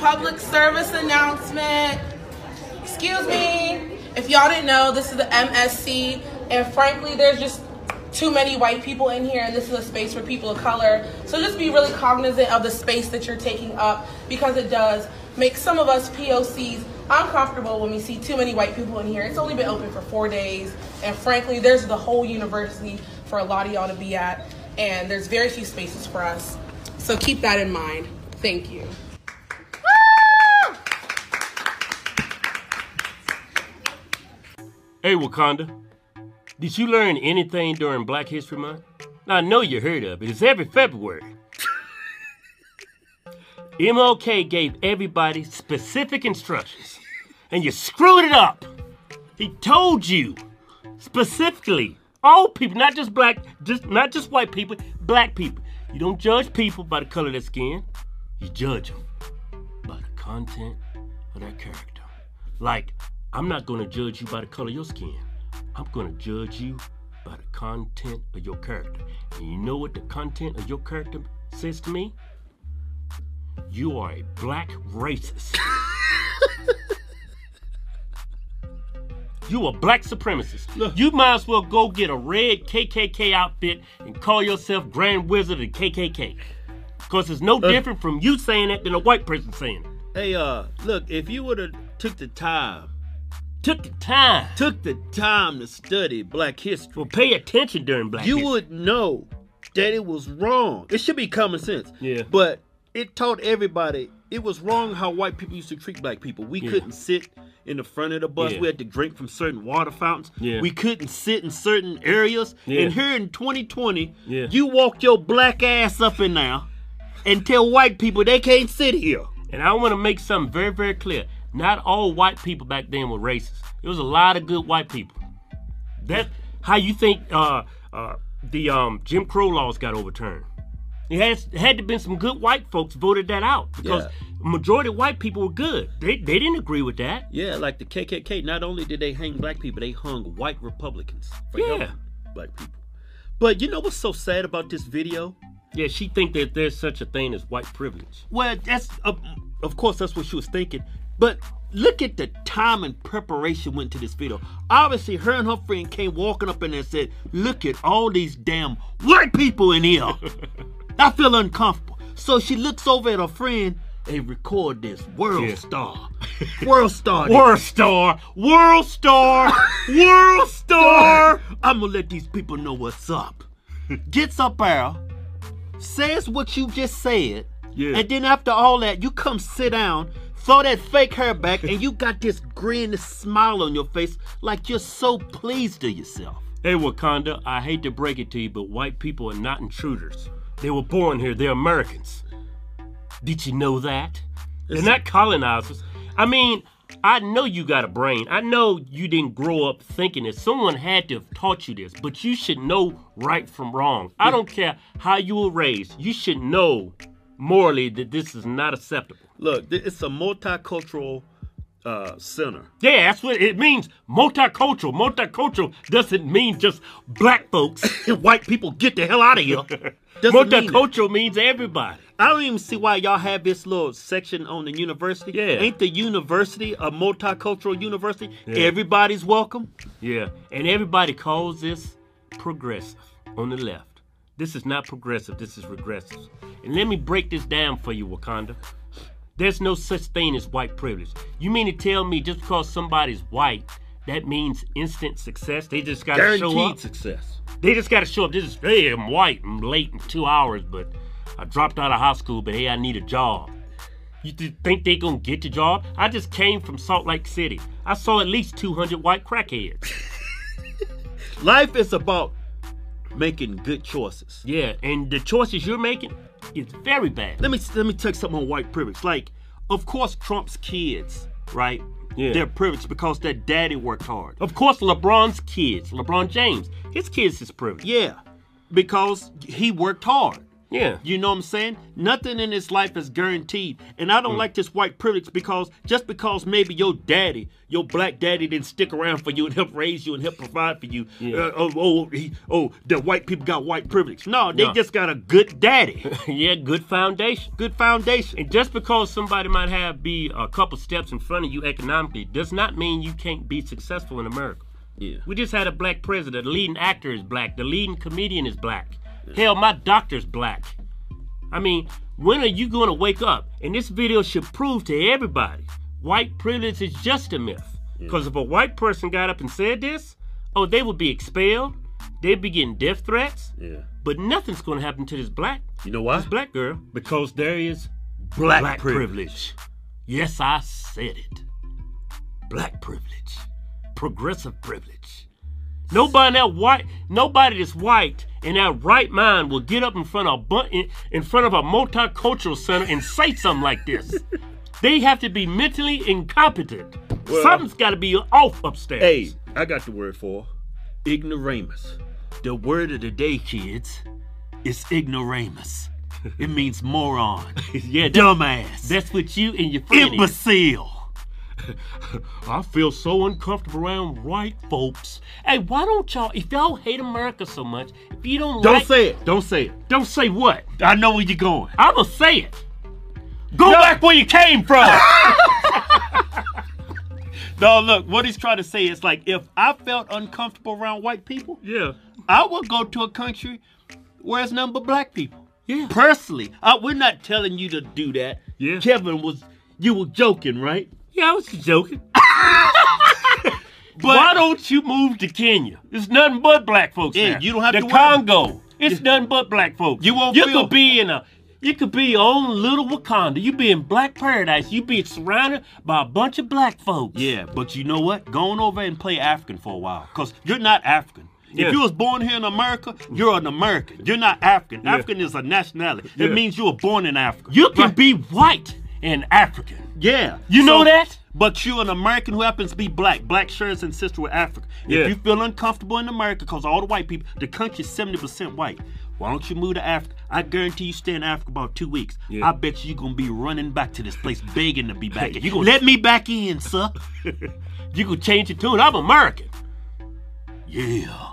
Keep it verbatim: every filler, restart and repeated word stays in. public service announcement. Excuse me. If y'all didn't know, this is the M S C, and frankly, there's just too many white people in here, and this is a space for people of color. So just be really cognizant of the space that you're taking up, because it does make some of us P O Cs uncomfortable when we see too many white people in here. It's only been open for four days, and frankly, there's the whole university for a lot of y'all to be at, and there's very few spaces for us. So keep that in mind. Thank you. Hey, Wakanda. Did you learn anything during Black History Month? Now, I know you heard of it. It's every February. M L K gave everybody specific instructions, and you screwed it up. He told you specifically, all people, not just black, just not just white people, black people. You don't judge people by the color of their skin. You judge them by the content of their character. Like, I'm not gonna judge you by the color of your skin. I'm gonna judge you by the content of your character. And you know what the content of your character says to me? You are a black racist. You a black supremacist. Look. You might as well go get a red K K K outfit and call yourself Grand Wizard of K K K. Because it's no uh, different from you saying that than a white person saying it. Hey, uh, look, if you would have took the time Took the time. Took the time to study Black history. Well, pay attention during Black history. You would know that it was wrong. It should be common sense. Yeah. But it taught everybody it was wrong how white people used to treat black people. We yeah. couldn't sit in the front of the bus. Yeah. We had to drink from certain water fountains. Yeah. We couldn't sit in certain areas. Yeah. And here in twenty twenty, yeah. you walk your black ass up in now and tell white people they can't sit here. And I want to make something very, very clear. Not all white people back then were racist. It was a lot of good white people. That's how you think uh, uh, the um, Jim Crow laws got overturned. It has, had to been some good white folks voted that out because yeah. majority of white people were good. They they didn't agree with that. Yeah, like the K K K. Not only did they hang black people, they hung white Republicans for yeah. black people. But you know what's so sad about this video? Yeah, she think that there's such a thing as white privilege. Well, that's uh, of course that's what she was thinking. But look at the time and preparation went to this video. Obviously, her and her friend came walking up in there and said, look at all these damn white people in here. I feel uncomfortable. So she looks over at her friend and record this world yeah. star. World star. World star. World star. World star. I'm going to let these people know what's up. Gets up there, says what you just said, yeah. and then after all that, you come sit down, throw that fake hair back, and you got this grin, this smile on your face like you're so pleased to yourself. Hey, Wakanda, I hate to break it to you, but white people are not intruders. They were born here. They're Americans. Did you know that? They're not colonizers. I mean, I know you got a brain. I know you didn't grow up thinking this. Someone had to have taught you this, but you should know right from wrong. I don't care how you were raised. You should know morally that this is not acceptable. Look, it's a multicultural uh, center. Yeah, that's what it means. Multicultural. Multicultural doesn't mean just black folks and white people get the hell out of here. Multicultural mean means everybody. I don't even see why y'all have this little section on the university. Yeah. Ain't the university a multicultural university? Yeah. Everybody's welcome. Yeah, and everybody calls this progressive on the left. This is not progressive, this is regressive. And let me break this down for you, Wakanda. There's no such thing as white privilege. You mean to tell me just because somebody's white, that means instant success? They just gotta show up? Guaranteed success. They just gotta show up. This is, hey, I'm white, I'm late in two hours, but I dropped out of high school, but hey, I need a job. You th- think they gonna get the job? I just came from Salt Lake City. I saw at least two hundred white crackheads. Life is about making good choices. Yeah, and the choices you're making is very bad. Let me let me take something on white privilege. Like, of course Trump's kids, right? Yeah. They're privileged because their daddy worked hard. Of course LeBron's kids, LeBron James, his kids is privileged. Yeah, because he worked hard. Yeah. You know what I'm saying? Nothing in this life is guaranteed. And I don't mm. like this white privilege, because just because maybe your daddy, your black daddy didn't stick around for you and help raise you and help provide for you. Yeah. Uh, oh, oh, he, oh, the white people got white privilege. No, they no. just got a good daddy. Yeah, good foundation. Good foundation. And just because somebody might have be a couple steps in front of you economically does not mean you can't be successful in America. Yeah. We just had a black president. The leading actor is black. The leading comedian is black. Yeah. Hell, my doctor's black. I mean, when are you going to wake up? And this video should prove to everybody, white privilege is just a myth. Because yeah. if a white person got up and said this, oh, they would be expelled. They'd be getting death threats. Yeah. But nothing's going to happen to this black. You know why? This black girl. Because there is black, black privilege. privilege. Yes, I said it. Black privilege. Progressive privilege. Nobody that white, nobody that's white in their right mind will get up in front of a in front of a multicultural center and say something like this. They have to be mentally incompetent. Well, something's got to be off upstairs. Hey, I got the word for ignoramus. The word of the day, kids, is ignoramus. It means moron. Yeah, that's, dumbass. That's what you and your friend imbecile. Is. I feel so uncomfortable around white folks. Hey, why don't y'all, if y'all hate America so much, if you don't, don't like- Don't say it, don't say it. Don't say what? I know where you're going. I'm gonna say it. Go no. back where you came from. No, look, what he's trying to say is like, if I felt uncomfortable around white people, yeah, I would go to a country where it's nothing but black people. Yeah. Personally, I, we're not telling you to do that. Yeah. Kevin was, you were joking, right? Yeah, I was joking. But why don't you move to Kenya? It's nothing but black folks yeah, there. You don't have the to Congo. Worry. It's yeah. nothing but black folks. You won't. You feel could be in a. You could be your own little Wakanda. You be in black paradise. You be surrounded by a bunch of black folks. Yeah, but you know what? Go on over and play African for a while, cause you're not African. Yeah. If you was born here in America, you're an American. You're not African. Yeah. African is a nationality. Yeah. It means you were born in Africa. You can right. be white. And African. Yeah. You so, know that? But you're an American who happens to be black. Black shares and sister with Africa. Yeah. If you feel uncomfortable in America because all the white people, the country's seventy percent white. Why don't you move to Africa? I guarantee you stay in Africa about two weeks. Yeah. I bet you you're going to be running back to this place begging to be back in. You gonna, let me back in, sir. You can change your tune. I'm American. Yeah.